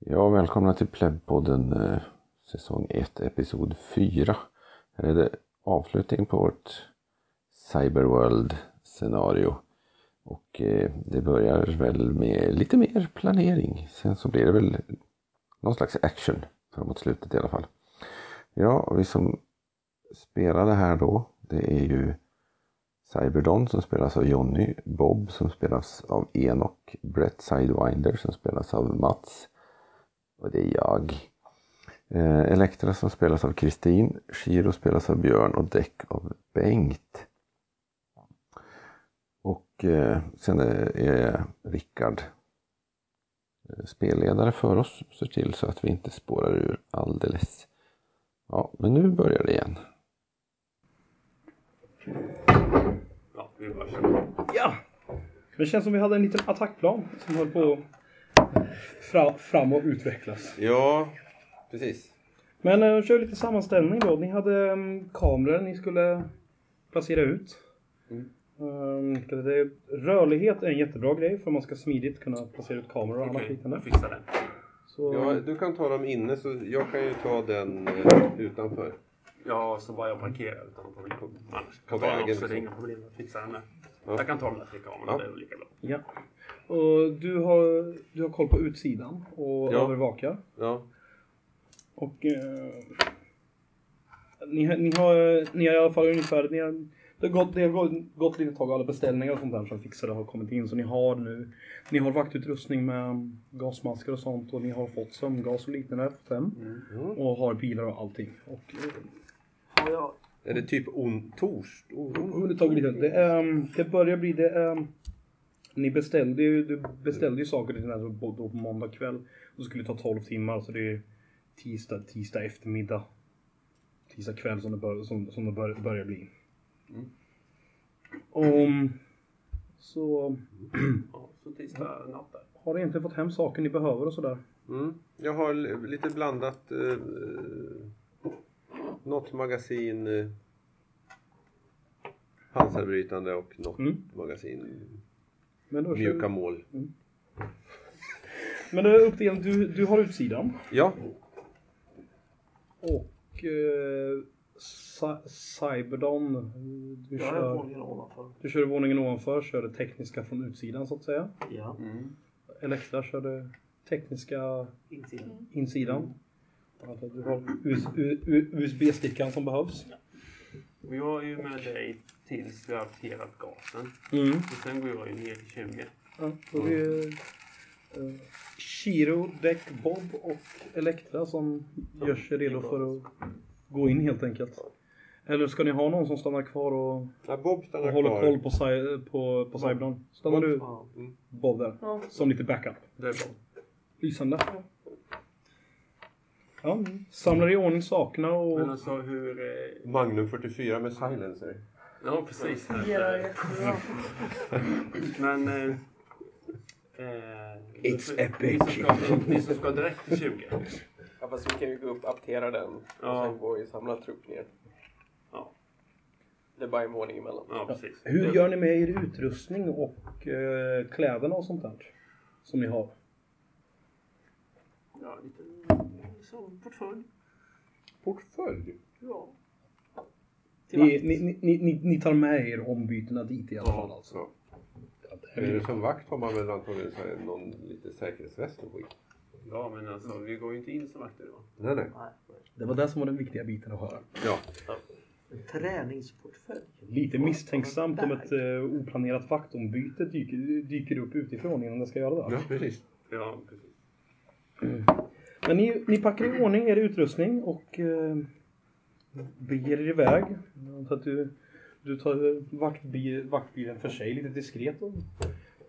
Ja, välkomna till Plebpodden säsong 1, episod 4. Här är det avslutning på vårt Cyberworld-scenario. Och det börjar väl med lite mer planering. Sen så blir det väl någon slags action framåt slutet i alla fall. Ja, och vi som spelar det här då, det är ju Cyberdon som spelas av Johnny, Bob som spelas av Enoch, Brett Sidewinder som spelas av Mats. Och det är jag. Elektra som spelas av Kristin. Kiro spelas av Björn och Deck av Bengt. Och sen är Rickard spelledare för oss. Ser till så att vi inte spårar ur alldeles. Ja, men nu börjar det igen. Ja, vi bara kör. Ja! Det känns som vi hade en liten attackplan som höll på fram och utvecklas. Ja, precis. Men kör lite sammanställning då. Ni hade kameror ni skulle placera ut. Rörlighet är en jättebra grej för man ska smidigt kunna placera ut kameror och annat liknande. Fixa den. Så... Ja, du kan ta dem inne så jag kan ju ta den utanför. Ja, så bara jag parkerar utanför min kund. Annars kan jag ta också ringa problem att fixa den där. Ja. Jag kan ta den där till kameran, det är lika bra. Ja. Och du har koll på utsidan och övervakar. Ja. Och ni har i alla fall ungefär det har gått lite tag alla beställningar och sånt där som fixade har kommit in, så ni har vaktutrustning med gasmasker och sånt, och ni har fått sömngas och liknande och har pilar och allting. Och är det typ du beställde ju saker till den här på måndag kväll. Det skulle ta 12 timmar, så det är tisdag eftermiddag. Tisdag kväll som det börjar bli. Så tisdag natt där. Har ni inte fått hem saker ni behöver och sådär? Mm. Jag har lite blandat något magasin pansarbrytande och något magasin mjuka mål. Men det är uppdelat, du har utsidan. Ja. Och Cyberdon, du kör våningen ovanför, kör det tekniska från utsidan så att säga. Ja. Mm. Elektra kör det tekniska insidan. Alltså, du har USB-stickan som behövs. Ja. Och jag är ju med dig tills vi har aktiverat gasen. Och sen går jag ju ner till 20. Ja, då är det Kiro, Deck, Bob och Elektra som gör sig redo för att gå in helt enkelt. Eller ska ni ha någon som stannar kvar och, ja, Bob stannar och håller koll på Cyberdon? Stannar Bob. Du? Mm. Bob där, som lite backup. Det är Bob. Lysande. Ja, samlar i ordning sakerna och... Men alltså hur... Magnum 44 med silencer. Ja, precis. Men... It's epic. Ni som ska direkt till 20. Ja, fast vi kan ju gå upp, aptera den. Och sen gå och samla trupp ner. Ja. Det är bara en våning emellan. Ja, precis. Ja. Hur gör ni med er utrustning och kläderna och sånt där? Som ni har? Ja, lite... Som portfölj. Portfölj? Ja. Ni tar med er ombytena dit i alla fall alltså? Ja. Är det som vakt har man väl antagligen någon lite säkerhetsväst och skit. Ja, men alltså vi går ju inte in som vakter då. Nej. Det var det som var den viktiga biten att höra. Ja. Träningsportfölj. Lite misstänksamt om ett oplanerat vaktombyte dyker upp utifrån innan det ska göra det. Ja, precis. Ja, precis. Mm. Men ni packar i ordning er utrustning och beger er iväg. Så att du tar vaktbilen för sig lite diskret och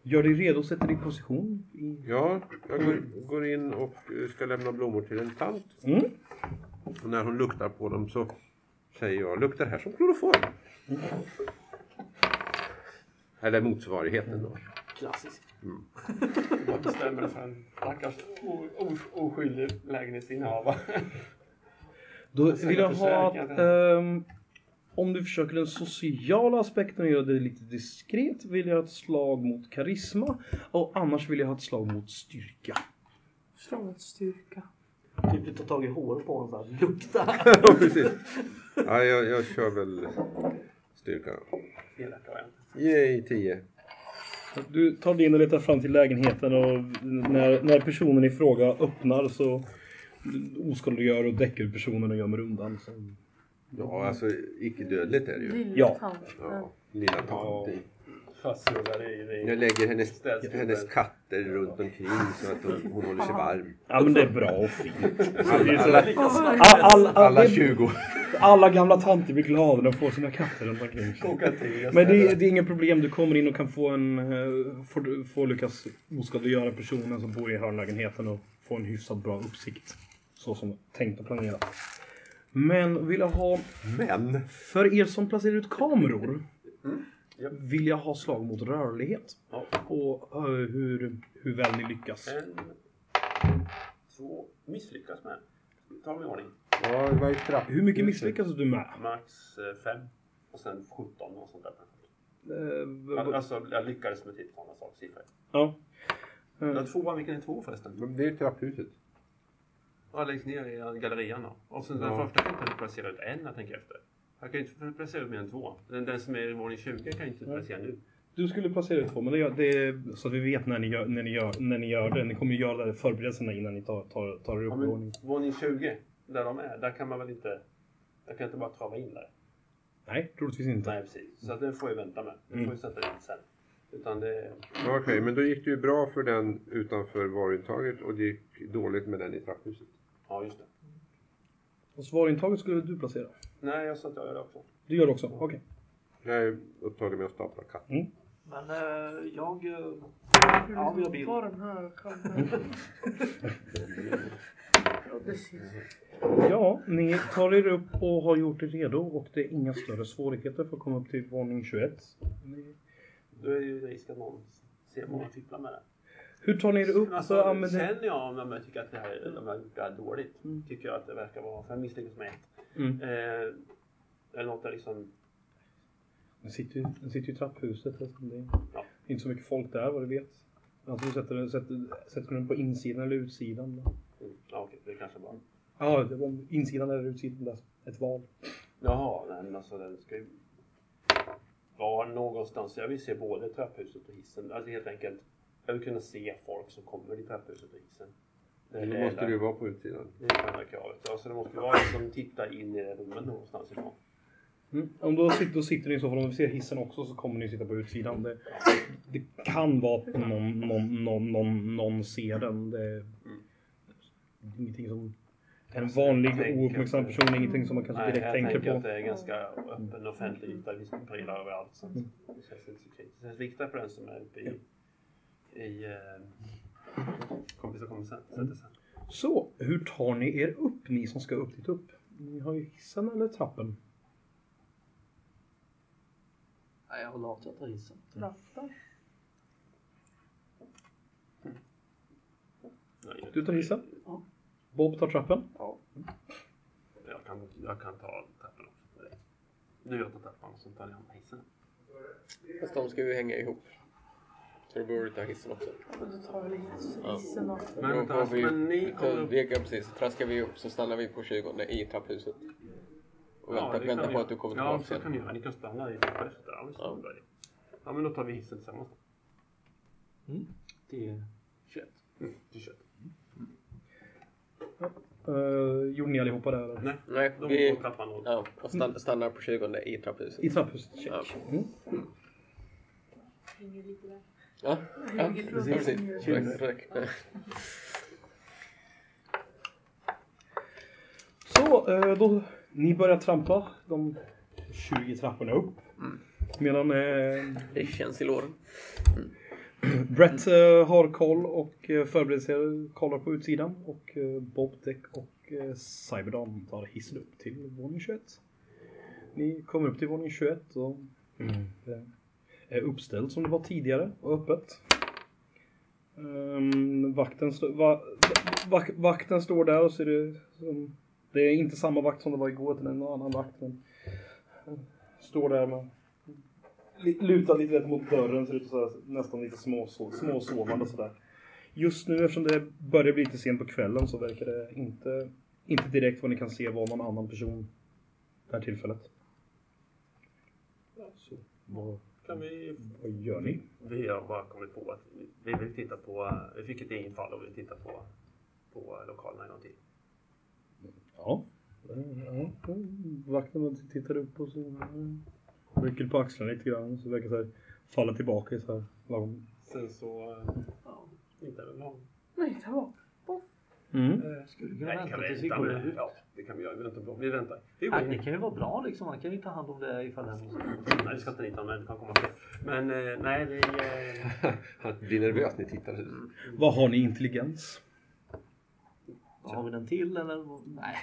gör dig redo och sätter dig i position. Ja, jag går in och ska lämna blommor till en tant. Mm. Och när hon luktar på dem så säger jag, luktar här som kloroform. Mm. Eller motsvarigheten då. Klassiskt. Mm. Jag bestämmer för en stackars oskyldig lägenhetsinnehavare. Då vill jag ha att om du försöker den sociala aspekten och gör det lite diskret, vill jag ha ett slag mot karisma, och annars vill jag ha ett slag mot styrka. Strålstyrka. Typ ta tag i hår på honom så här. Lukta. Ja, precis. Ja, jag kör väl styrka. Yay, 10. Du tar dig in och letar fram till lägenheten och när personen i fråga öppnar så oskadliggör och däcker personen och gömmer undan. Så... Ja, alltså icke-dödligt är det ju. Ja, lilla tant. Jag lägger hennes katter runt omkring så att hon håller sig varm. Ja, men det är bra och fint. Alla 20. Alla gamla tanter blir glada när de får sina katter runt omkring. Men det är inget problem. Du kommer in och kan få lyckas oskadliggöra personen som bor i hörnlägenheten och få en hyfsat bra uppsikt. Så som tänkt och planerat. Men vill jag ha... Men? För er som placerar ut kameror... Mm. Yep. Vill jag ha slag mot rörlighet? Ja. Och hur väl ni lyckas? 2 misslyckas med. Ta dem i ordning. Ja, hur mycket misslyckas du med? Max 5 och sen 17 och sånt där. Alltså jag lyckades med typ sådana saker. Siffror. Ja. Vilken är 2 förresten? Det är trapphuset. Ja, längst ner i gallerian då. Och sen den första kan jag placera ut en, jag tänker efter. Jag kan inte placera ut mer än 2. Den som är i våning 20 kan inte placera nu. Du skulle placera ut 2, men det är så att vi vet när ni gör det. Ni kommer ju göra förberedelserna innan ni tar upp våning. Ja, våning 20, där de är, där kan man väl inte... Jag kan inte bara trava in där. Nej, troligtvis inte. Nej, precis. Så att den får jag vänta med. Den får jag sätta in sen. Utan det... Okej, men då gick det ju bra för den utanför varuintaget och det gick dåligt med den i trapphuset. Ja, just det. Och så varuintaget skulle du placera? Nej, jag sa att jag gör det också. Du gör det också? Okej. Okay. Jag är upptagen med att stapla katten. Mm. Men jag vill ha bil. Ta den här katten. Ja, ni tar er upp och har gjort er redo. Och det är inga större svårigheter för att komma upp till våning 21. Då är det ju risk att någon ser många fipplar med det. Hur tar ni er upp? Alltså, så använder... Känner jag om jag tycker att det här är dåligt. Tycker jag att det verkar vara för misslyckas med ett. Eller något där liksom... Den sitter ju i trapphuset. Ja. Inte så mycket folk där vad du vet. Alltså du sätter den på insidan eller utsidan. Då. Ja okej, det kanske bara... Ja, det var insidan eller utsidan där. Ett val. Jaha, men alltså den ska ju... Var någonstans. Jag vill se både trapphuset och hissen. Alltså helt enkelt... Jag vill kunna se folk som kommer i trapphuset och hissen. Då måste du vara på utsidan. Det är kravet. Alltså det måste vara någon som tittar in i rummen någonstans ifrån. Mm. Om då sitter ni i så fall, om vi ser hissen också så kommer ni sitta på utsidan. Det kan vara att någon ser den. Det är ingenting som... En vanlig ouppmärksam person är ingenting som man kanske direkt tänker på. Jag tänker att det är ganska öppen offentlig yta. Vi ska prila överallt. Så det känns inte så kritiskt. Sen viktar på den som är uppe i kompisar sen. Så, hur tar ni er upp, ni som ska upp dit upp? Ni har ju hissen eller trappen? Nej, jag håller av till att ta hissen. Trappen? Mm. Du tar hissen? Ja. Bob tar trappen? Ja. Jag kan ta trappen också. Nu jag tar trappen och så tar jag hissen. Fast de ska ju hänga ihop. Så det borde ta hissen också. Men du tar väl hissen också. Men ni kommer precis. Traskar vi upp så stannar vi på 20 i trapphuset. Och vänta på att du kommer tillbaka. Ja, så kan ni göra. Ni kan stanna i trapphuset. Ja, men då tar vi hissen tillsammans. Det är 21. Gjorde ni allihopa där? Nej, de går på trappan. Ja, och stannar på 20 i trapphuset. I trapphuset, check. Hänger lite där. Ja, precis. Så, då ni börjar trampa de 20 trapporna upp. Medan... det känns i låren. Brett har koll och förbereder sig, kollar på utsidan. Och Bob, Deck och Cyberdon tar hissen upp till våning 21. Ni kommer upp till våning 21 och... är uppställd som det var tidigare och öppet. Vakten står där och så är det som, det är inte samma vakt som det var igår utan en annan vakt. Men står där med lutar lite rätt mot dörren, ser ut så här, nästan lite småsovande så där. just nu, eftersom det börjar bli lite sent på kvällen, så verkar det inte direkt vad ni kan se var någon annan person det här tillfället. Så, vad gör ni? Vi har bara kommit på att vi vill titta på, vi fick ett infall och vill titta på lokalerna i någon tid. Ja. Vakten tittar upp och så rycker på axlarna lite grann, så verkar så här falla tillbaka i så här lagom. Sen så inte väl någon. Nej, det var på. Skulle kunna vänta tills vi kommer ut. Ja, det kan vi göra. Vi väntar på. Vi väntar. Det kan ju vara bra liksom. Man kan ju ta hand om det ifall det måste. Nej, vi ska inte nita om det. Det kan komma fel. Men nej, vi... Att bli nervös när ni tittar. Vad har ni intelligens? Har vi den till eller? Nej.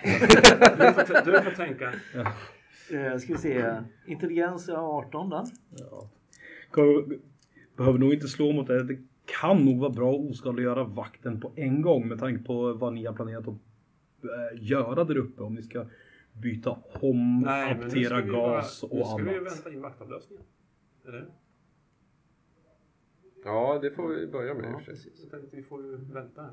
du får tänka. Ja. Ska vi se. Intelligens är 18 den. Ja. Behöver nog inte slå mot det. Det kan nog vara bra att oskadliggöra vakten på en gång med tanke på vad ni har planerat att göra där uppe. Om ni ska byta om, aptera gas och annat. Nu ska vi vänta in vaktavlösningen. Är det? Ja, det får vi börja med. Ja, precis. Så tänkte vi får ju vänta här.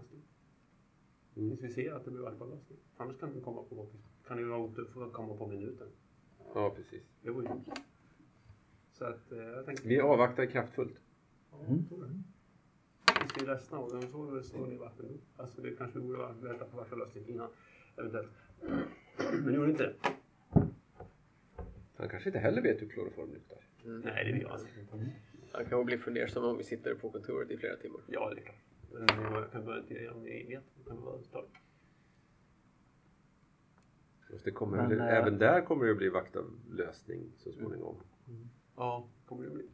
Tills vi ser att det blir vaktavlösning. Annars kan vi komma på något. Kan ju vara otur för att komma på minuten. Ja, precis. Det var ju inte. Så att, jag tänkte... Vi avvaktar kraftfullt. Vi ska ju resten av den så det står i vatten. Alltså det kanske borde vara vänta på varselösning innan eventuellt. Men gjorde inte det. Han kanske inte heller vet hur kloroform luktar. Nej, det vet jag inte. Han kan bli fundersam om vi sitter på kontoret i flera timmar. Ja, det är klart. Men jag kan börja till om ni vet. Det kan vara starkt. Det kommer, men, även där kommer det bli vaktavlösning så småningom. Ja, kommer det bli.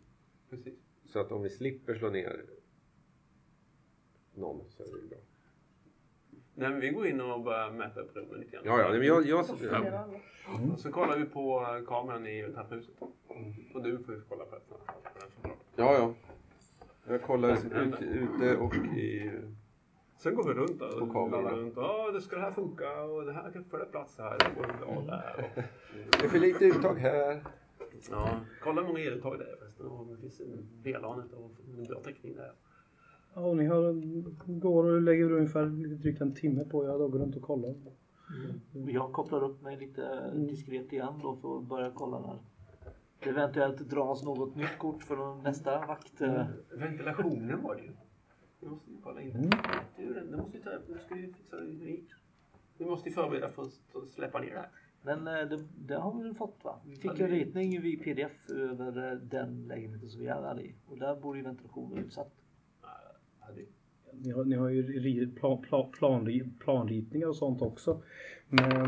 Precis. Så att om vi slipper slå ner någon så är det bra. Nej, men vi går in och börjar mäta upp rummen lite grann. Ja, men jag så och så kollar vi på kameran i trapphuset. Och du får ju kolla på den. Ja. Jag kollar ute och i... Sen går vi runt och kollar runt. Ja, det ska det här funka och det här kan få plats här. Och där. Det är för lite uttag här. Ja, kolla hur många eluttag det är förresten. Det finns en B-lanet och en bra täckning där. Ja, och ni går och lägger ungefär lite drygt en timme på. Jag går runt och kollar. Jag kopplar upp mig lite diskret igen då för att börja kolla där. Det eventuellt dras något nytt kort för nästa vakt. Ventilationen var det ju. Vi måste ju kolla in temperaturen. Vi måste ju förbereda för att släppa ner det här. Men det har vi fått, va? Vi fick en ritning vid pdf över den lägenheten som vi hade i. Och där borde ju ventilationen utsatt. Ni har ju planritningar och sånt också. Men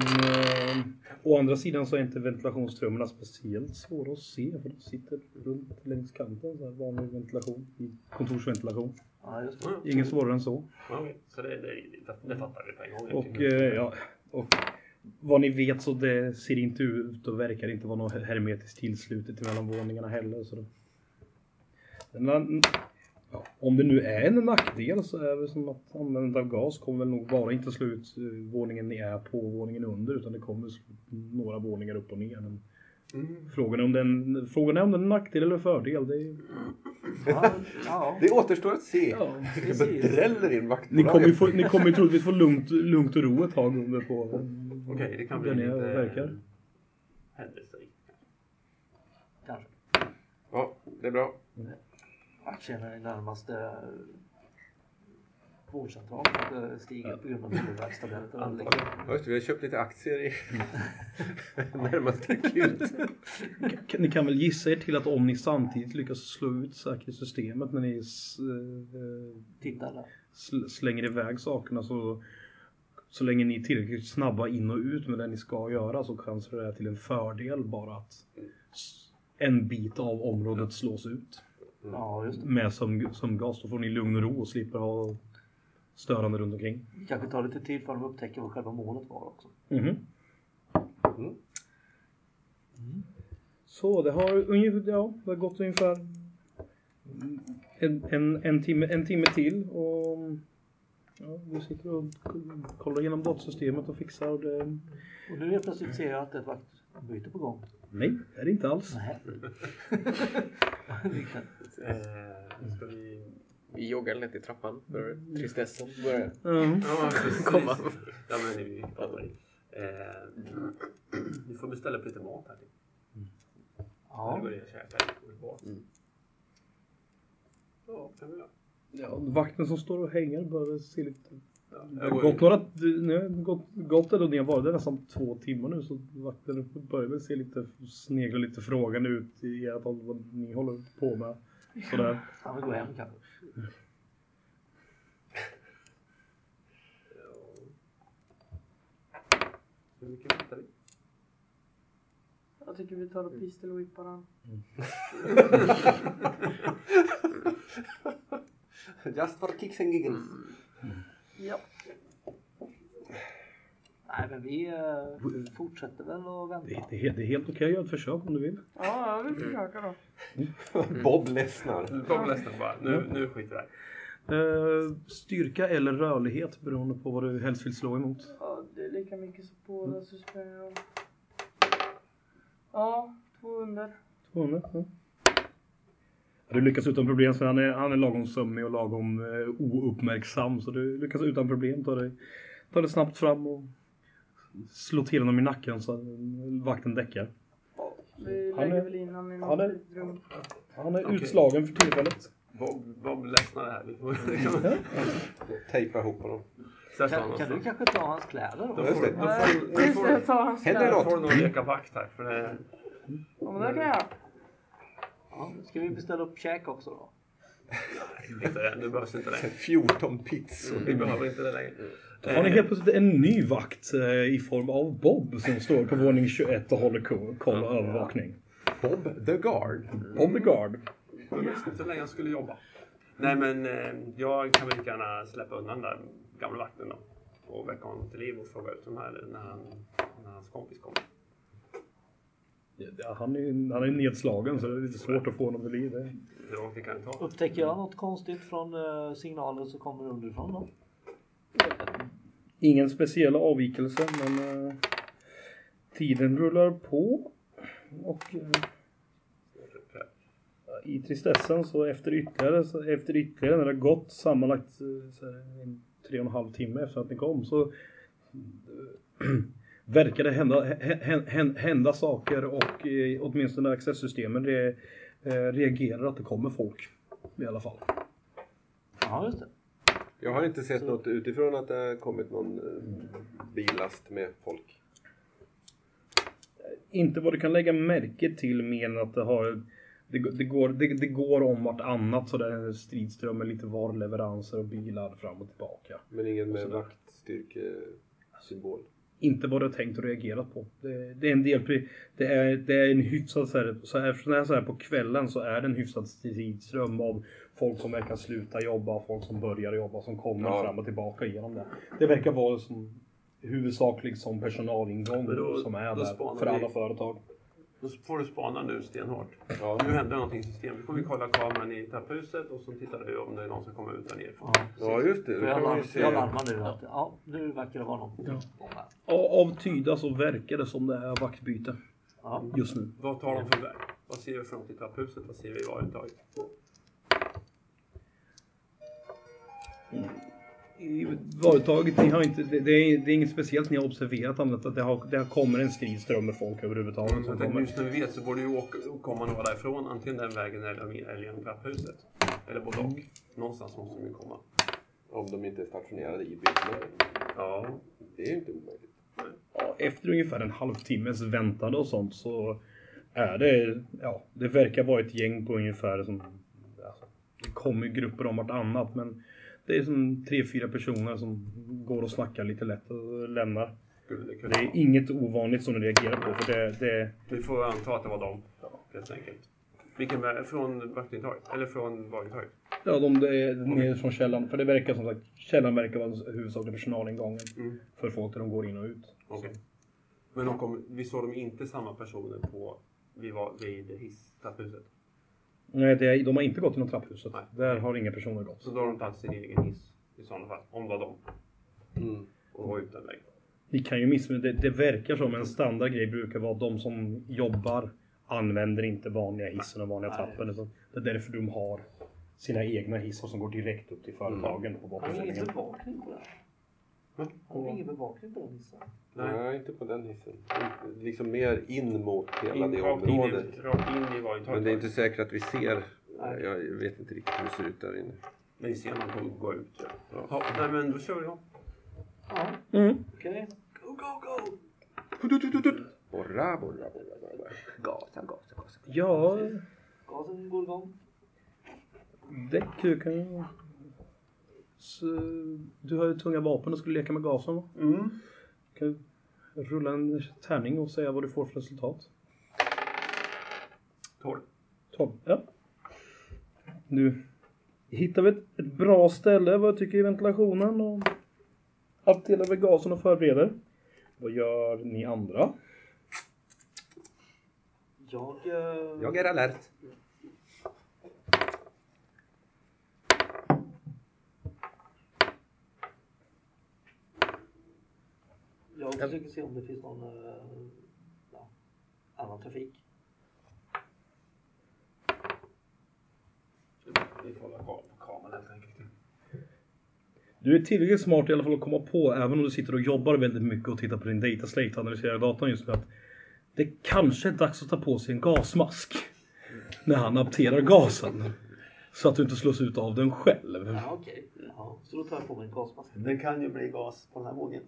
å andra sidan så är inte ventilationsströmmarna speciellt svåra att se. För de sitter runt längs kanten. Så här vanlig ventilation, kontorsventilation. Ja, just det. Ingen svårare än så. Ja, så det fattar vi på en gång. Och vad ni vet så det ser inte ut och verkar inte vara något hermetiskt tillslutet mellan våningarna heller. Så om det nu är en nackdel så är det som att användandet av gas kommer väl nog bara inte slå ut våningen ni är på våningen under, utan det kommer några våningar upp och ner. Men Frågan är om den är en nackdel eller fördel. Det är... Ja. Det återstår att se. Ja, ni kommer troligtvis få lugnt och ro ett tag under på. Okej, det kan bli lite verkar. Händelserikt. Kanske. Ja, det är bra. Jag känner i närmaste vårdcentral stiger på grund av huvudvärkstabellet. Vi har köpt lite aktier i närmast akut. Ni kan väl gissa er till att om ni samtidigt lyckas slå ut säkerhetssystemet när ni slänger iväg sakerna, så länge ni är tillräckligt snabba in och ut med det ni ska göra, så kan det är till en fördel bara att en bit av området slås ut. Ja, just det. Med som gas, då får ni lugn och ro och slipper ha störande runt omkring. Det kanske tar lite tid för att upptäcka vad själva målet var också. Så det har ungefär det har gått ungefär en timme till och vi sitter och kollar igenom datasystemet och fixar och nu helt plötsligt ser jag att det är ett vaktbyte på gång. Nej, det är inte alls. Nej. Ska vi Vi joggar lite i trappan för tristessen börjar komma. Ja, men vi pratar in. Ni får beställa lite mat här. Ja. Det börjar käka lite mat. Ja, kan vi göra. Ja, vakten som står och hänger börjar se lite... Ja, det har gått eller ner var det nästan 2 timmar nu, så vakten börjar väl se lite snegla lite frågande ut i ert håll, vad ni håller på med. Sådär. Han vill gå hem kanske. Hur mycket väntar vi? Jag tycker vi tar upp pistol och vippar han. Just for kicks and giggles. Ja. Nej, men vi fortsätter väl och vänta. Det är helt okej att göra ett försök om du vill. Ja, jag vill försöka då. Bob ledsnar. Bob ledsnar bara. Nu skiter jag. Styrka eller rörlighet beroende på vad du helst vill slå emot. Ja, det är lika mycket som båda så spelar jag. Ja, 200. 200, ja. Du lyckas utan problem, så han är lagom sömnig och lagom ouppmärksam. Så du lyckas utan problem ta dig snabbt fram och slå till honom i nacken så vakten däckar. Han är okay. Utslagen för tillfället. Bob läsnar det här. Tejpa ihop honom. Kan du kanske ta hans kläder då? Då får du nog leka vakt här. För det... Ja, men det kan jag. Ja, ska vi beställa upp käk också då? Nej, inte det. Nu behövs inte det. 14 pizzor. Vi behöver inte det längre. Har ni helt plötsligt en ny vakt i form av Bob som står på våning 21 och håller koll och övervakning? Bob the Guard. Bob the Guard. Jag visste inte hur länge jag skulle jobba. Nej, men jag kan väl inte gärna släppa undan den gamla vakten då. Och väcka honom till liv och fråga ut den här när hans kompis kommer. Ja, han är nedslagen så det är lite svårt att få honom till liv. Upptäcker jag något konstigt från signalen så kommer det underifrån då? Ingen speciella avvikelse, men tiden rullar på. Och i tristessen så efter ytterligare när det gått sammanlagt 3,5 timmar efter att ni kom så... verkar det hända saker och åtminstone accesssystemen reagerar att det kommer folk i alla fall. Ja, just det. Jag har inte sett något utifrån att det har kommit någon bilast med folk. Inte vad du kan lägga märke till, men att det går om vartannat så där stridströmmen lite var leveranser och bilar fram och tillbaka. Men ingen med vaktstyrkesymbol. Inte vad du har tänkt och reagerat på. Det är en hyfsad så här på kvällen så är det en hyfsad tidsström av folk som verkar sluta jobba, folk som börjar jobba, som kommer fram och tillbaka igenom det. Det verkar vara som huvudsakligt som personalingång som är där för alla företag. Då får du spana nu stenhårt. Ja, nu händer någonting system. Vi kommer kolla kameran i trapphuset och så tittar du om det är någon som kommer ut där nerifrån. Ja, just det. Jag larmar nu att nu verkar det vara någon. Ja. Av tyda så verkar det som det här vaktbyte just nu. Vad tar de för väg? Vad ser vi från i trapphuset? Vad ser vi i varje dag? Det är inget speciellt ni har observerat annat att det har kommer en stridström med folk överhuvudtaget. Just när vi vet så borde ju komma några därifrån, antingen den vägen eller genom trapphuset. Eller både och. Någonstans måste de komma. Om de inte är stationerade i byggnad. Ja, det är ju inte omöjligt. Ja, efter ungefär en halvtimmes väntande och sånt så är det, det verkar vara ett gäng på ungefär som, det kommer grupper om vartannat, men det är som 3-4 personer som går och snackar lite lätt och lämnar. Det är inget ovanligt som de reagerar på. För det... Vi får anta att det var dem, helt enkelt. Vilken väg? Från Vaktintorget? Eller från Vagintorget? Ja, det är nere från källan. För det verkar som sagt, källan verkar vara huvudsakligen personalingången för folk där de går in och ut. Okay. Men vi såg dem inte samma personer vid hiss-trapphuset? Nej, de har inte gått genom trapphuset. Nej. Där har inga personer gått. Så då har de tagit sin egen hiss i sådana fall, om vad de och var utan väg. Ni kan ju missa, det verkar som en standardgrej brukar vara att de som jobbar använder inte vanliga hissen och vanliga trappen. Det är därför de har sina egna hissar som går direkt upp till företagen på bottenvåningen. Han är bevakning på den. Han är ingen bevakning på den hissen. Nej, inte på den hissen. Liksom mer in mot hela det området. Men det är inte säkert att vi ser. Nej. Jag vet inte riktigt hur det ser ut där inne. Men vi ser någon kommer gå ut. Ja. Ja, nej, men då kör vi då. Ja. Mm. Okej. Okay. Go, go, go! Borra, borra, borra, borra. Gasa, gasa, gasa. Ja. Gasen går igång. Däck, kan så, du har ju tunga vapen och skulle leka med gasen, va? Mm. Kan du rulla en tärning och säga vad du får för resultat? 12, ja. Nu hittar vi ett bra ställe, vad jag tycker i ventilationen och allt till över gasen och förbereder. Vad gör ni andra? Jag är alert. Jag försöker se om det finns någon annan trafik. Vi får hålla på kameran helt enkelt. Du är tillräckligt smart i alla fall att komma på, även om du sitter och jobbar väldigt mycket och tittar på din dataslate och analyserar datan just nu, att det kanske är dags att ta på sig en gasmask när han apterar gasen. Så att du inte slås ut av den själv. Ja, okej. Okay. Ja, så då tar jag på mig en gasmask. Det kan ju bli gas på den här våningen.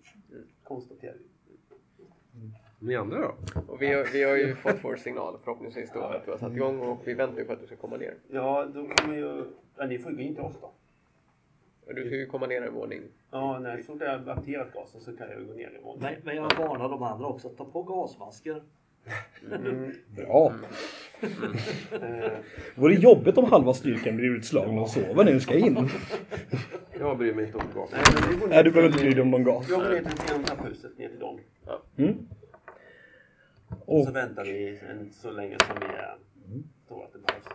Konstaterar vi. Ni andra då? Och vi har ju fått vår signal förhoppningsvis då att du har satt igång och vi väntar ju på att du ska komma ner. Ja, då kommer ju... Ja, ni får ju inte oss då. Du ska ju komma ner i våning. Ja, när jag tror jag har apterat gasen så kan jag ju gå ner i våning. Men jag varnar de andra också att ta på gasmasker. Bra. Vore det jobbigt om halva styrkan blir utslagen och sover när du ska in? Jag bryr mig inte om gas. Nej, du behöver inte bry dig om någon gas. Jag går ner till huset, ner till dem. Ja. Mm. Och så väntar vi så länge som vi är. Tror att det behövs.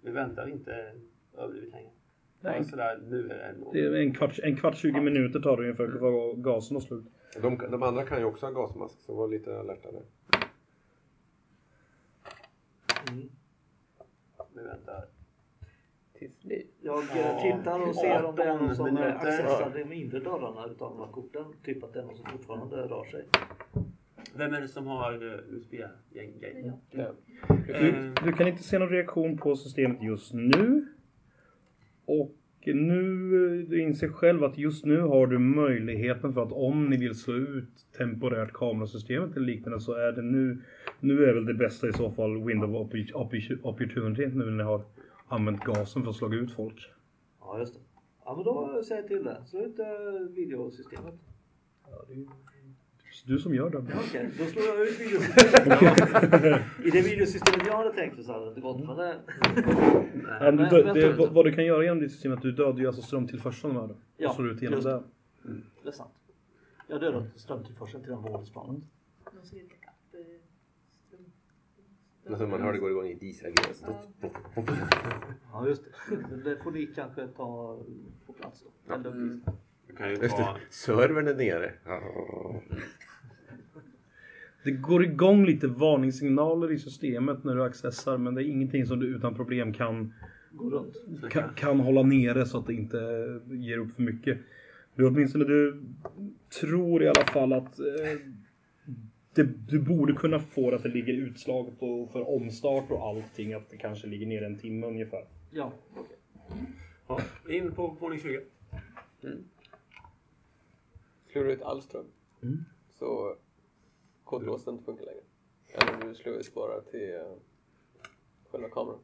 Vi väntar inte övrigt länge. Nej. Sådär, nu är det en kvart 20 minuter tar det ungefär för att få gasen och slut. De andra kan ju också ha gasmask, så var lite alerta där. Nu väntar. Jag tittar och ser om det är någon som accessade de inre dörrarna utan några korten. Typ att det är någon som fortfarande rör sig. Vem är det som har USB-gängen? Ja. Du kan inte se någon reaktion på systemet just nu. Och nu, du inser själv att just nu har du möjligheten för att om ni vill slå ut temporärt kamerasystemet eller liknande så är det nu är väl det bästa i så fall window of opportunity nu när ni har använt gasen för att slå ut folk. Ja, just det. Ja, men då säger jag till det. Slå ut videosystemet. Ja, det är ju du som gör det. Ja, okej, då slår jag ut videosystemet. Ja. I det videosystemet jag hade tänkt så hade det gått med det. Nej, men vad du kan göra genom ditt system är att du dödar ju alltså strömtillförseln med det. Ja, och slår ut genom det. Det är sant. Jag dödade strömtillförseln till den vårdplanet. Jag ser inte ström. När man hör det går igång i dieselgrejen. Ja, just det. Det får ni kanske ta på plats då. Eller servern är nere. Det går igång lite varningssignaler i systemet när du accessar, men det är ingenting som du utan problem kan gå runt. Kan hålla nere så att det inte ger upp för mycket. Du tror i alla fall att du borde kunna få att det ligger utslaget och för omstart och allting att det kanske ligger ner en timme ungefär. Ja, okej. Okay. Ja, in på våning 20. Slår ut all ström så kodlåsen inte funkar längre. Eller du slår ut bara till själva kameran.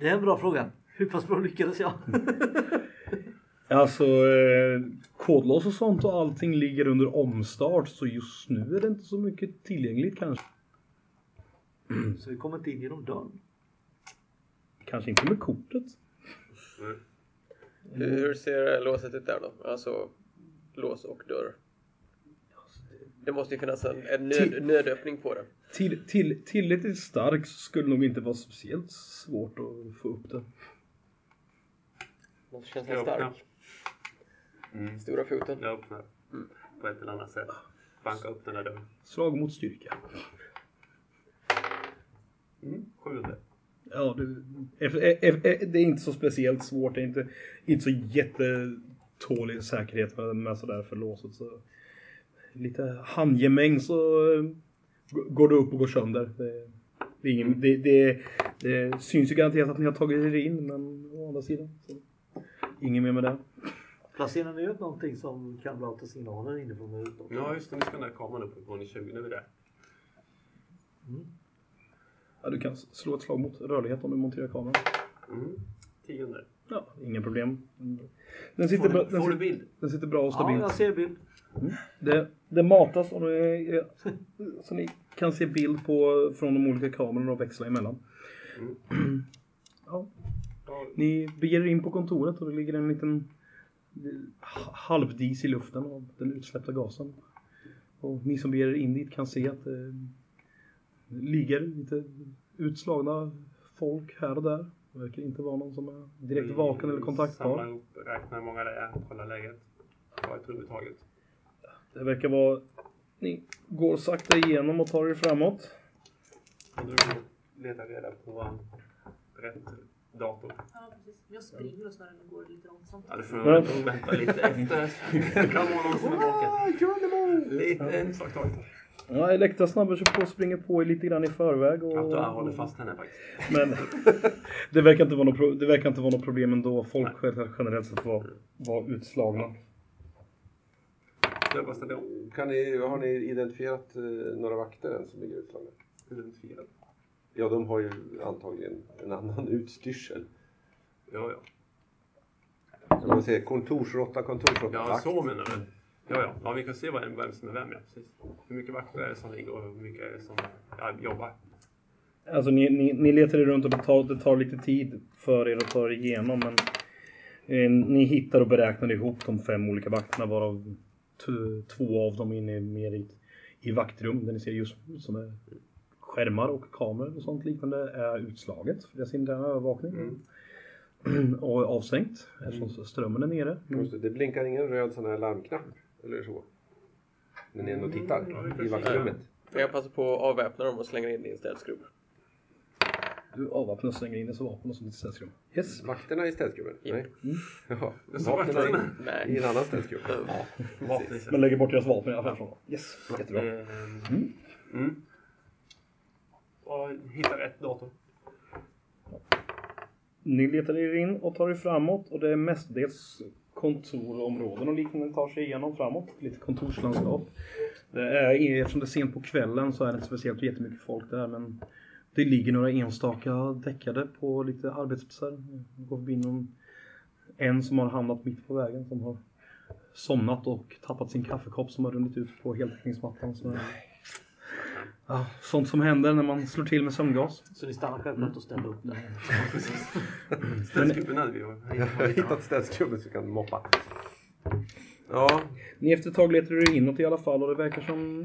Det är en bra fråga. Hur pass bra lyckades jag? Alltså kodlås och sånt och allting ligger under omstart så just nu är det inte så mycket tillgängligt kanske. Så vi kommer inte in genom dörren? Kanske inte med kortet. Hur ser låset ut där då? Alltså lås och dörr. Det måste ju finnas en nödöppning på det. Tillräckligt stark så skulle nog inte vara speciellt svårt att få upp det. Måste kännas stark. Stora foten. Jag öppnar. På ett eller annat sätt. Banka upp den här dörren. Slag mot styrka. 700. Ja, det är inte så speciellt svårt. Det är inte så jättetålig säkerhet med sådär för låset. Så lite handgemäng så går det upp och går sönder. Det syns ju garanterat att ni har tagit er in, men å andra sidan så ingen mer med det. Placerar ni ut någonting som kan blåta signaler inifrån och utom? Ja, just det. Vi ska den här kameran upp på 20 när vi är där. Mm. Ja, du kan slå ett slag mot rörlighet om du monterar kameran. 10 under. Ja, inga problem. Den sitter bra. Får du bild? Den sitter bra och stabil. Ja, jag ser bild. Mm. Det matas och så ni kan se bild på från de olika kamerorna och växla emellan. Mm. Ja. Ni beger in på kontoret och det ligger en liten halvdis i luften av den utsläppta gasen. Och ni som beger in dit kan se att det ligger lite utslagna folk här och där. Det verkar inte vara någon som är direkt vaken eller kontaktbar. Samlar ihop, räknar hur många det är, kollar läget. Vad är överhuvudtaget? Det verkar vara... Ni går sakta igenom och tar er framåt. Och nu letar vi reda på rätt dator. Ja, precis. Jag springer och snarare går lite långsamt. Ja, det får man vänta lite efter. Kan någon som är baken. Liten sak taget. Ja, Elektra snabbar sig på och springer på lite grann i förväg. Och... Jag håller fast henne faktiskt. Men det verkar inte vara något problem ändå. Folk generellt sett var utslagna. Har ni identifierat några vakter än som ligger utslagna? Identifierat? Ja, de har ju antagligen en annan utstyrsel. Ja, ja. Man säger kontorsrotta. Ja, vakt. Så menar du. Ja, vi kan se vem som är vem, ja, precis. Hur mycket vakter är det som ligger och hur mycket är det som jobbar? Alltså, ni letar er runt och det tar lite tid för er att ta er igenom, men ni hittar och beräknar ihop de 5 olika vakterna, varav 2 av dem är inne mer i vaktrum, där ni ser just som är skärmar och kameror och sånt liknande är utslaget för deras interna övervakning. Och avsänkt eftersom strömmen är nere. Just det blinkar ingen röd sån här larmknapp eller så. Men ni ändå tittar i vaktrummet. Jag passar på att avväpna dem och slänga in i en städskrubb. Du avväpnar och slänger in en vapen och sånt i städskrubb. Yes. Vakterna i städskrubb? Yep. Nej. Ja. Vakterna i en annan städskrubb. Ja. Men lägger bort deras vapen i alla fall. Yes, jättebra. Och hitta rätt dator. Ni letar er in och tar er framåt och det är mestadels kontorområden och liknande tar sig igenom framåt. Lite kontorslandskap. Eftersom det är sent på kvällen så är det inte speciellt jättemycket folk där, men det ligger några enstaka däckade på lite arbetsplatser. Det går förbi en som har hamnat mitt på vägen som har somnat och tappat sin kaffekopp som har runnit ut på heltäckningsmattan. Ja, sånt som händer när man slår till med sömngas. Så ni stannar självklart och ställer upp där. Städskubben hade vi. Jag har hittat städskubben så vi kan moppa. Ja. Ni efter ett tag letar er inåt i alla fall och det verkar som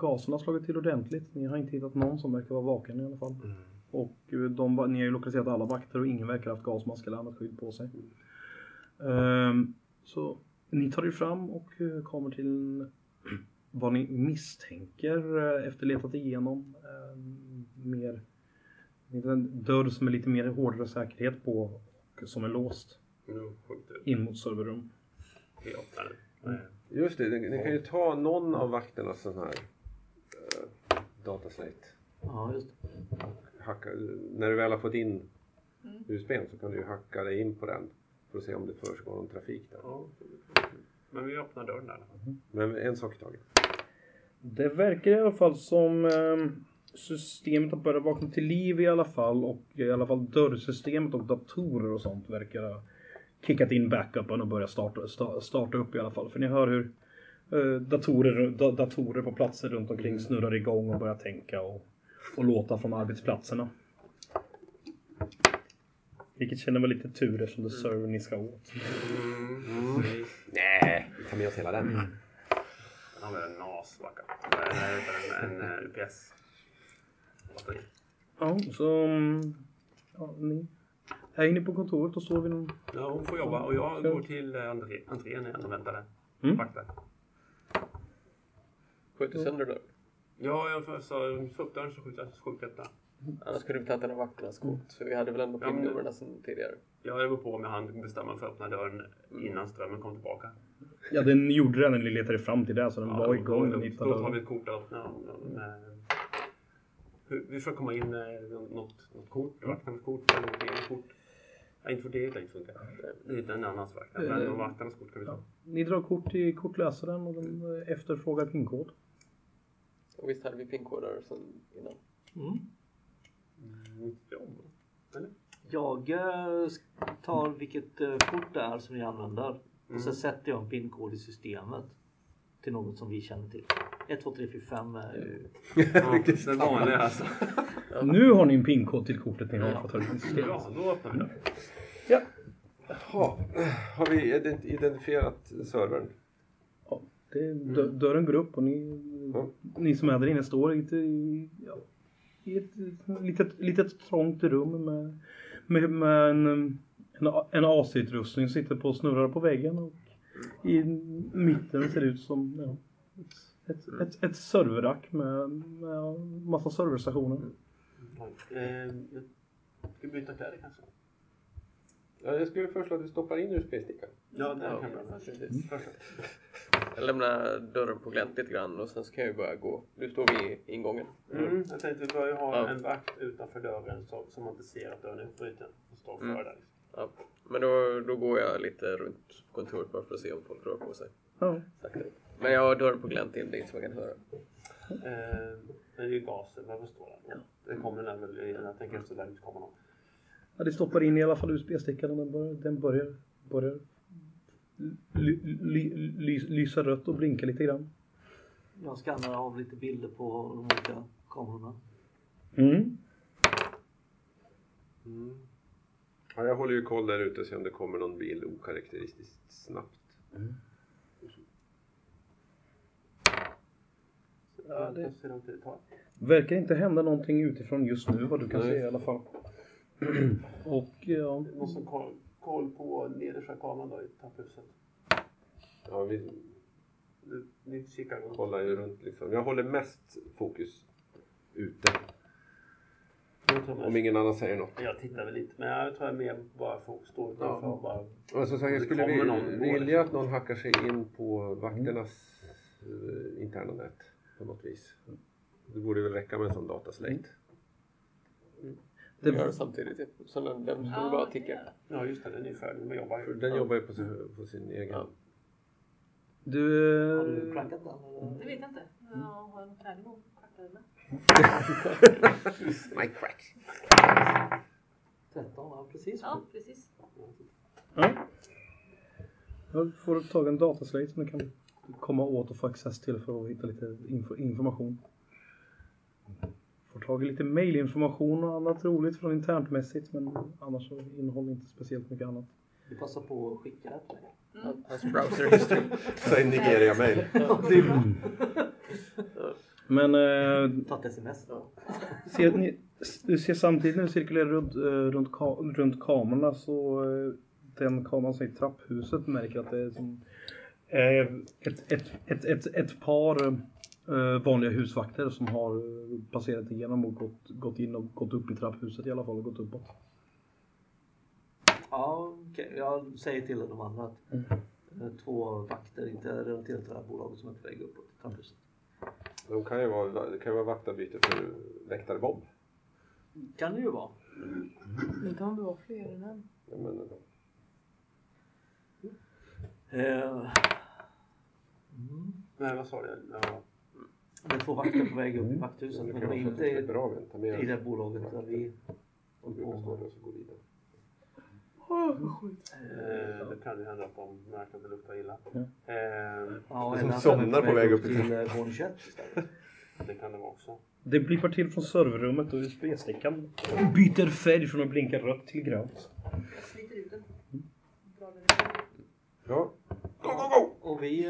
gasen har slagit till ordentligt. Ni har inte hittat någon som verkar vara vaken i alla fall. Mm. Och ni har ju lokaliserat alla vakter och ingen verkar ha haft gasmask eller annat skydd på sig. Så ni tar er fram och kommer till... Vad ni misstänker efter letat igenom mer en dörr som är lite mer hårdare säkerhet på och som är låst in mot serverrum. Just det, ni kan ju ta någon av vakterna sån här datasnätt. Ja, just det. Hacka, när du väl har fått in USB:n så kan du hacka dig in på den för att se om det försiggår någon trafik där. Ja. Men vi öppnar dörren där. Men en sak i taget. Det verkar i alla fall som systemet har börjat vakna till liv i alla fall. Och i alla fall dörrsystemet och datorer och sånt verkar ha kickat in backupen och börjat starta upp i alla fall. För ni hör hur datorer på platser runt omkring snurrar igång och börjar tänka och låta från arbetsplatserna. Vilket känner väl lite tur eftersom det server ni ska åt. Nej, vi tar med oss hela den. Den har väl en NAS-vacka. En UPS. Ja, så... Ja, ni är inne på kontoret och står vid någon... Ja, hon får jobba och jag går till entrén igen och väntar där. Vaktar. Skjuter sönder då? Ja, jag får upp dörren så skjuter jag upp detta. Annars kunde vi tagit en av vakternas kort. För vi hade väl ändå pingnummerna som tidigare. Ja, jag var på med han bestämma för att öppna dörren innan strömmen kom tillbaka. Ja, den gjorde den när ni letade fram till det. Så den var igång. Då tar vi ett kort att öppna. Vi får komma in något kort. Vakternas kort eller något eget kort. Ja, inte för det längst funkar. Det är inte en annans vakter. Men vakternas kort kan vi ta. Ni drar kort till kortläsaren och de efterfrågar pinkod. Och visst hade vi pinkoder som innan. Mm. Eller? Jag tar vilket kort det är som vi använder. Och sen sätter jag en pinkod i systemet till något som vi känner till. 1, 2, 3, 4, 5 vilket är vanligt alltså. Nu har ni en pinkod till kortet ni har fått i systemet. Ja, då öppnar vi det. Ja. Har vi identifierat servern? Ja, dörren går upp och ni som är där inne står inte i... Ja. I ett litet trångt rum med en AC-utrustning sitter på och snurrar på väggen. Och i mitten ser det ut som ett serverrack med massa serverstationer. Ska vi byta kläder kanske? Ja, jag skulle föreslå att vi stoppar in USB-stickan. Ja, det kan man precis. Jag lämnar dörren på glänt lite grann och sen ska jag ju börja gå. Nu står vi i ingången. Jag tänkte vi börjar ha en vakt utanför dörren som man inte ser att dörren är utbruten och står för där. Ja, men då går jag lite runt kontoret bara för att se om folk rör på sig. Ja. Men jag har dörren på glänt in dit så man kan höra. Det är ju gasen, varför står den? Ja. Det kommer den väl, jag tänker att så där inte kommer någon. Ja, det stoppar in i alla fall USB-stickan och den börjar lysa rött och blinka lite grann. Jag skannar av lite bilder på de olika kamerorna. Ja, jag håller ju koll där ute och ser om det kommer någon bild okaraktäristiskt snabbt. Ja, det ser ut att ta. Verkar inte hända någonting utifrån just nu vad du kan se i alla fall. Och ja, någon som koll på nedersta kameran då i tapphuset. Ja, vi kikar och kollar ju runt liksom. Jag håller mest fokus ute. Om ingen annan säger något. Jag tittar väl lite, men jag tror jag mer bara fokus står utanför och bara. Och så säger skulle vi vilja att någon hackar sig in på vakternas interna nät på något vis. Det borde väl räcka med en sån datasläkt. Det gör det samtidigt. Så den skulle bara ticka. Ja, just det. Den är färdig. Den jobbar ju på sin egen. Ja. Har du plankat den? Det vet jag inte. Jag har en färdig gång. My crack. 13, ja precis. Ja, precis. Ja. Jag får ta en dataslate som du kan komma åt och få access till för att hitta lite information. Har tagit lite mailinformation och annat roligt från internmässigt, men annars så innehåller inte speciellt mycket annat. Vi passar på att skicka det till dig. Hans browser history. Säg Nigeria-mail. Men... ta ett sms då. Du ser samtidigt när du cirkulerar runt kamerorna så den kameran som är i trapphuset märker att det är som, ett par... vanliga husvakter som har passerat igenom och gått in och gått upp i trapphuset i alla fall och gått uppåt. Ja, okej. Jag säger till de andra att två vakter inte är relaterade till det här bolaget som är på väg uppåt i trapphuset. De kan ju vara vaktarbyte för väktare Bob. Kan det ju vara. Det kan vara fler än en. Jag menar det. Nej, vad sa du? Ja. Det är två vakter på väg upp i vakthuset, men de är inte i det bolaget där vi... Om du kan stå där så går vi vidare. Det kan ju hända att de märker att det luktar illa. Som somnar på väg upp till Bonchett istället. Det kan det vara också. Det blippar till från serverrummet och USB-stickan byter färg från att blinka rött till grönt. Jag sliter ut den. Ja. Go, go, go! Och vi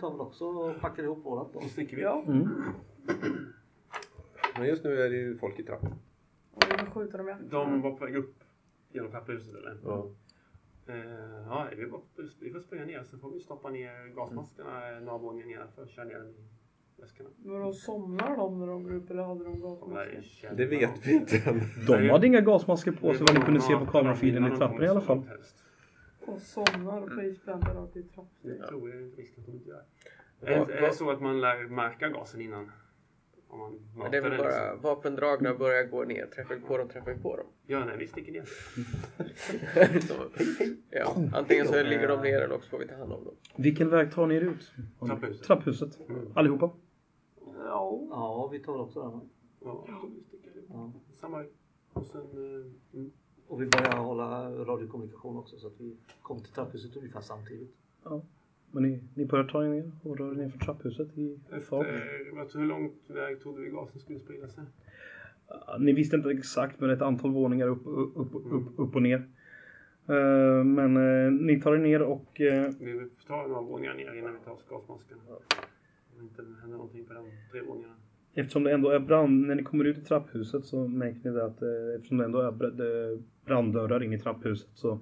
tar väl också och packar ihop vårat då. Och sticker vi av. Men just nu är det ju folk i trappen. Och de skjuter dem igen. De var på väg upp genom trapphuset eller? Ja. Ja, vi får springa ner så får vi stoppa ner gasmaskerna några gånger ner för att köra ner den väskorna. Men de somnar de när de går upp eller hade de gasmasker? Det vet vi inte. De hade inga gasmasker på sig vad ni kunde se på kamerafilen i trappen i alla fall. Och somnar och isblandar av det i trappen. Det tror jag inte riktigt att de gör. Är det så att man lär märka gasen innan? Men det är väl bara vapendragna börjar gå ner. Träffar på dem. Ja, nej, vi sticker ner. Ja, antingen så ligger de ner eller också får vi ta hand om dem. Vilken väg tar ni er ut? Trapphuset. Allihopa? Ja, vi tar också den. Ja, vi sticker ut. Samma. Och sen... Och vi börjar hålla radiokommunikation också så att vi kom till trapphuset ungefär samtidigt. Ja. Men ni började ta er ner och rörde ner för trapphuset i fart. Hur långt väg tog du i gasen skulle sprida sig? Ni visste inte exakt, men ett antal våningar upp och ner. Men ni tar er ner och... Vi tar några våningar ner innan vi tar oss gasmasken. Om inte händer någonting på de tre våningarna. Eftersom det ändå är brand... När ni kommer ut i trapphuset så märker ni det att... Eftersom det ändå är branddörrar in i trapphuset så...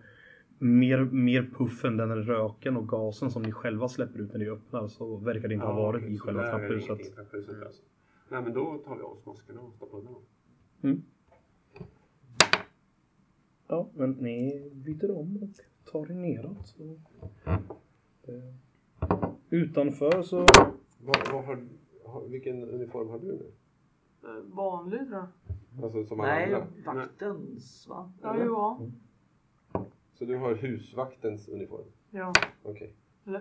Mer puffen den röken och gasen som ni själva släpper ut när ni öppnar så verkar det inte ha varit i själva trapphuset. Alltså. Nej, men då tar vi av maskerna och stoppar undan. Ja, men ni byter om och tar er neråt. Så. Utanför så... Vilken uniform har du nu? Vanlig, tror jag. Alltså, som andra. Vaktens, va? Ja. Så du har husvaktens uniform? Ja. Okej. Okay. Nu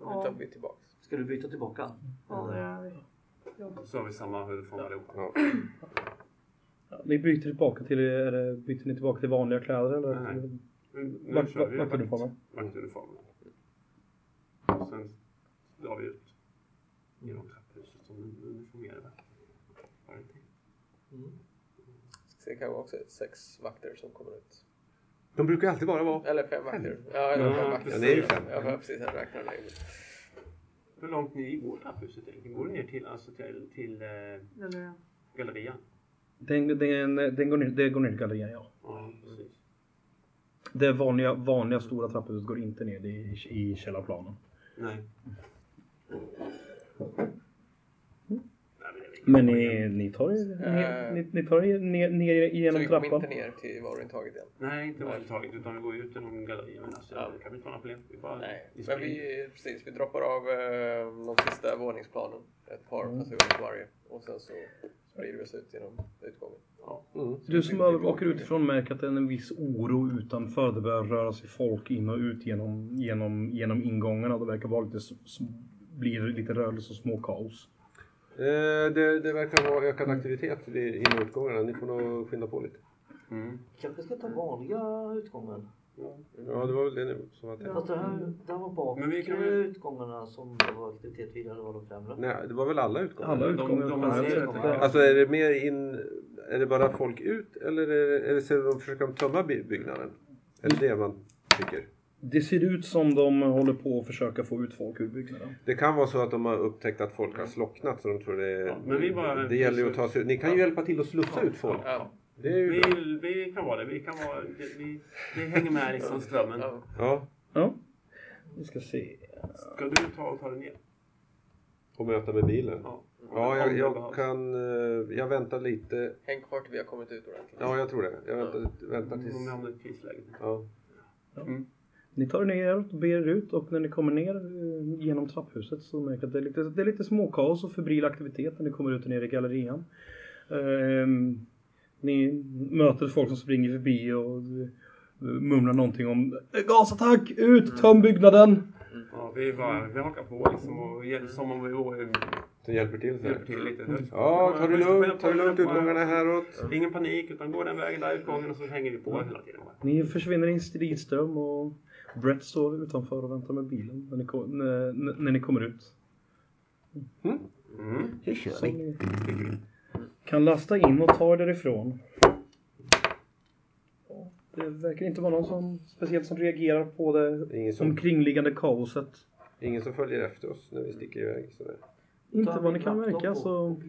tar vi tillbaka. Ska du byta tillbaka? Ja, det gör vi. Så har vi samma huvudform allihopa. Ja. Ni byter tillbaka till, eller byter ni tillbaka till vanliga kläder? Eller? Nej. Nu kör vi vaktuniformen. Och sen drar vi ut genom trapphuset som uniformerade vakter. Var det inte? Det kan vara också 6 vakter som kommer ut. De brukar alltid bara vara... Eller 5 vakter. Ja, 5 vakter. Ja, det är ju 5. Ja, precis. Jag räknar det. Hur långt ni går trapphuset? Går ni ner till gallerian? Den går ner till gallerian, ja. Ja, precis. Det vanliga stora trapphuset går inte ner i källarplanen. Nej. Men ni tar er ner genom trappan. Så vi kom inte ner till varuintaget igen? Nej, inte varuintaget utan vi går ut genom gallerier. Det kan vi inte vara några problem. Vi droppar av de sista våningsplanen. Ett par personer på varje. Och sen så sprider vi oss ut genom utgången. Ja. Du som åker utifrån märker att det är en viss oro utanför. Det börjar röra sig folk in och ut genom ingångarna. Det verkar vara blir lite rörelse och små kaos. Det verkar vara ökad aktivitet inom utgångarna. Ni får nog skynda på lite. Kanske ska ta vanliga utgångar. Ja, det var väl det som var tänkt. Det var bakom utgångarna som det var aktivitet vid eller var de främre? Nej, det var väl alla utgångar. Alla utgångar. Alltså är det mer in... Är det bara folk ut eller är det så att de försöker tömma byggnaden? Eller det man tycker? Det ser ut som de håller på att försöka få ut folk ur byggnaden. Det kan vara så att de har upptäckt att folk har slocknat så de tror det är... Ja, men vi bara, det gäller ju att ta sig ut. Ni kan ju hjälpa till att slussa ut folk. Ja. Det är ju vi kan vara det. Vi hänger med liksom strömmen. Ja. Vi ska se. Ska du ta den ner? Och möta med bilen? Ja. Ja, jag kan... Jag väntar lite. Häng kvar till vi har kommit ut ordentligt. Ja, jag tror det. Jag väntar tills... Om vi hamnar i krisläget. Ja. Ni tar ner och ber er ut och när ni kommer ner genom trapphuset så märker att det är lite småkaos och febril aktivitet när ni kommer ut och ner i gallerian. Ni möter folk som springer förbi och mumlar någonting om gasattack, ut, töm byggnaden! Ja, vi hakar på liksom och som om vi var... Det hjälper till så här. Ta det lugnt utgångarna häråt. Ingen panik utan går den vägen där utgången och så hänger vi på hela tiden. Ni försvinner i en stridström och Brett står utanför och väntar med bilen när ni kommer ut. Hur kör vi? Kan lasta in och ta därifrån. Det verkar inte vara någon som reagerar på det omkringliggande kaoset. Ingen som följer efter oss när vi sticker iväg sådär. Inte vad ni kan märka så...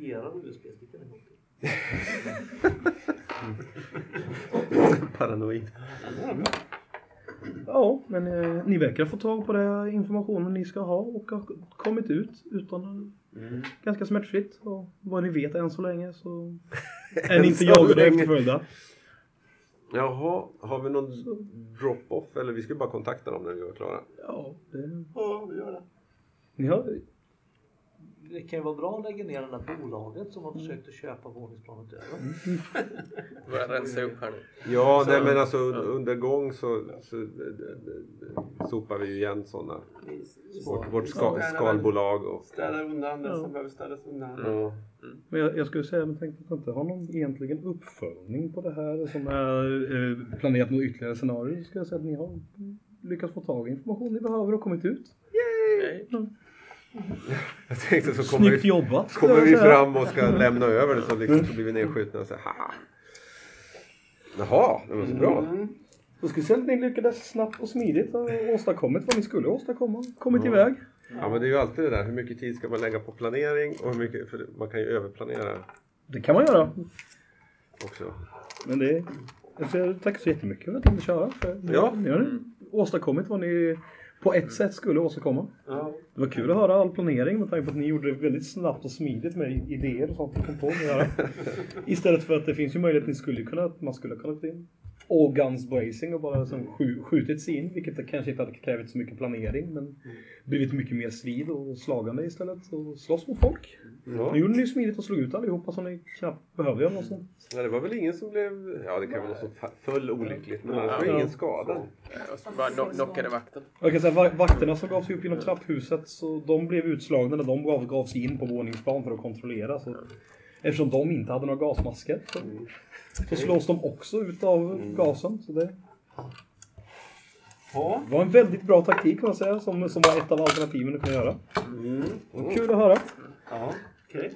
Paranoid. Ja, men ni verkar få tag på den informationen ni ska ha och har kommit ut utan Ganska smärtfritt. Och vad ni vet än så länge så är inte jag och det efterföljda. Jaha, har vi någon drop-off? Eller vi ska bara kontakta dem när vi är klara. Ja, det... ja vi gör det. Ja. Det kan ju vara bra att lägga ner det där bolaget som har försökt att köpa våningsplanet över. Börjar rensa upp här nu. Ja, så, nej, men alltså under gång så sopar vi ju igen sådana. Vårt skalbolag. Och städa undan det som behöver städas undan. Ja. Men jag skulle säga, men tänkte att inte har någon egentligen uppföljning på det här som är planerat något ytterligare scenario. Skulle jag säga att ni har lyckats få tag i information ni behöver och kommit ut. Yay! Mm. Jag tänkte så kommer vi fram och ska lämna över det så liksom så blir vi nedskjutna och så haha. Jaha, det var så bra. Då skulle säga att ni lyckades snabbt och smidigt och åstadkommit vad ni skulle åstadkomma. Kommit iväg. Ja, men det är ju alltid det där. Hur mycket tid ska man lägga på planering och hur mycket, för man kan ju överplanera. Det kan man göra också. Men det alltså, tack så jättemycket för att ni körde. Ja, ni har åstadkommit vad ni på ett sätt skulle åstadkomma. Ja. Det var kul att höra all planering med tanke på att ni gjorde det väldigt snabbt och smidigt med idéer och sånt kom på att göra. Istället för att det finns ju möjlighet att ni skulle kunna, man skulle kunna ta in all guns blazing och bara som skjutit sig in, vilket kanske inte hade krävt så mycket planering men blivit mycket mer svid och slagande istället och slåss mot folk. Ja. Nu gjorde ni smidigt och slog ut allihopa som ni knappt behövde göra någonsin. Nej, det var väl ingen som blev, ja det kan vara något som föll olyckligt men det var ingen skada. Och bara knockade vakten. Jag kan säga vakterna som gav sig upp genom trapphuset så de blev utslagna när de gav sig in på våningsplan för att kontrollera så. Eftersom de inte hade några gasmasker så slås de också ut av gasen. Så det var en väldigt bra taktik kan jag säga, som var ett av alternativen du kunde göra. Kul att höra. Ja, okej.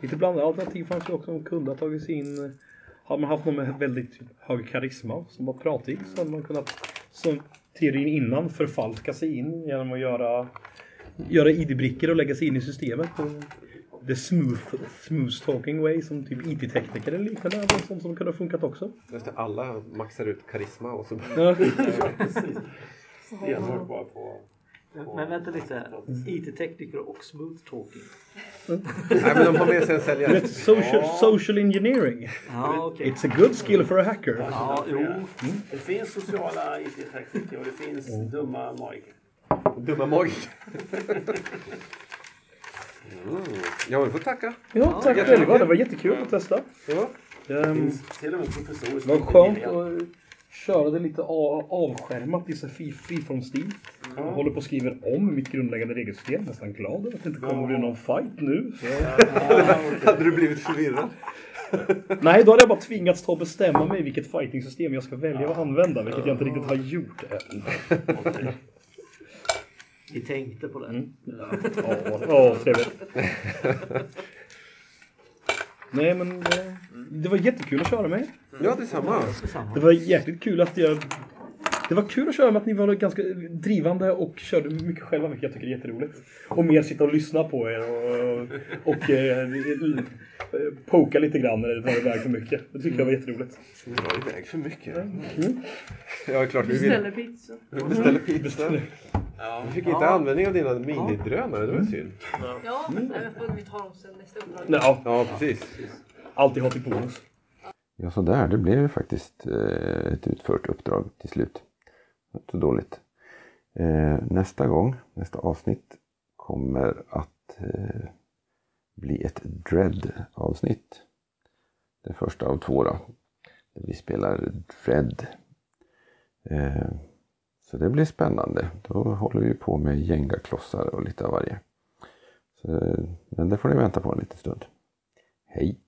Lite bland alternativ fanns ju också om kunde ha tagit sig in. Har man haft någon med väldigt hög karisma som var pratig så hade man kunnat som teorin innan förfalska sig in genom att göra ID-brickor och lägga sig in i systemet. The smooth talking way som typ IT-tekniker eller liknande som kunde ha funkat också. Just det, alla maxar ut karisma och så. Ja, precis. Stenhårt bara på... Men vänta lite här. IT-tekniker och smooth talking. Nej, men de har med sig en säljare. It's social engineering. Ah, okay. It's a good skill for a hacker. Ja, jo. Det finns sociala IT-tekniker och det finns dumma magiker. Dumma magiker. Ja, vi får tacka. Ja, tack själva. Det var jättekul att testa. Ja. Det var skönt att köra det lite avskärmat i friformstil. Jag håller på att skriva om mitt grundläggande regelsystem. Nästan glad att det inte kommer att bli någon fight nu. Hade du blivit förvirrad? Nej, då hade jag bara tvingats ta och bestämma mig vilket fighting-system jag ska välja att använda. Vilket jag inte riktigt har gjort än. Okay. Vi tänkte på det. Nej, men det var jättekul att köra med. Ja, detsamma. Det var jäkligt kul att det var kul att köra med att ni var ganska drivande och körde mycket själva, vilket jag tycker är jätteroligt. Och mer sitta och lyssna på er och poka lite grann när det drar iväg för mycket. Det tycker jag var jätteroligt. Det drar iväg för mycket? Ja, klart vi beställer pizza. Vi fick inte användning av dina minidrönare, det var synd. Ja, vi tar dem sen nästa uppdrag. Ja, precis. Alltid ha till bonus. Ja, så där. Det blev ju faktiskt ett utfört uppdrag till slut. Inte så dåligt. Nästa avsnitt kommer att bli ett Dread-avsnitt. Det första av 2 då. Vi spelar Dread. Så det blir spännande. Då håller vi på med gängaklossar och lite av varje. Så, men det får ni vänta på en liten stund. Hej!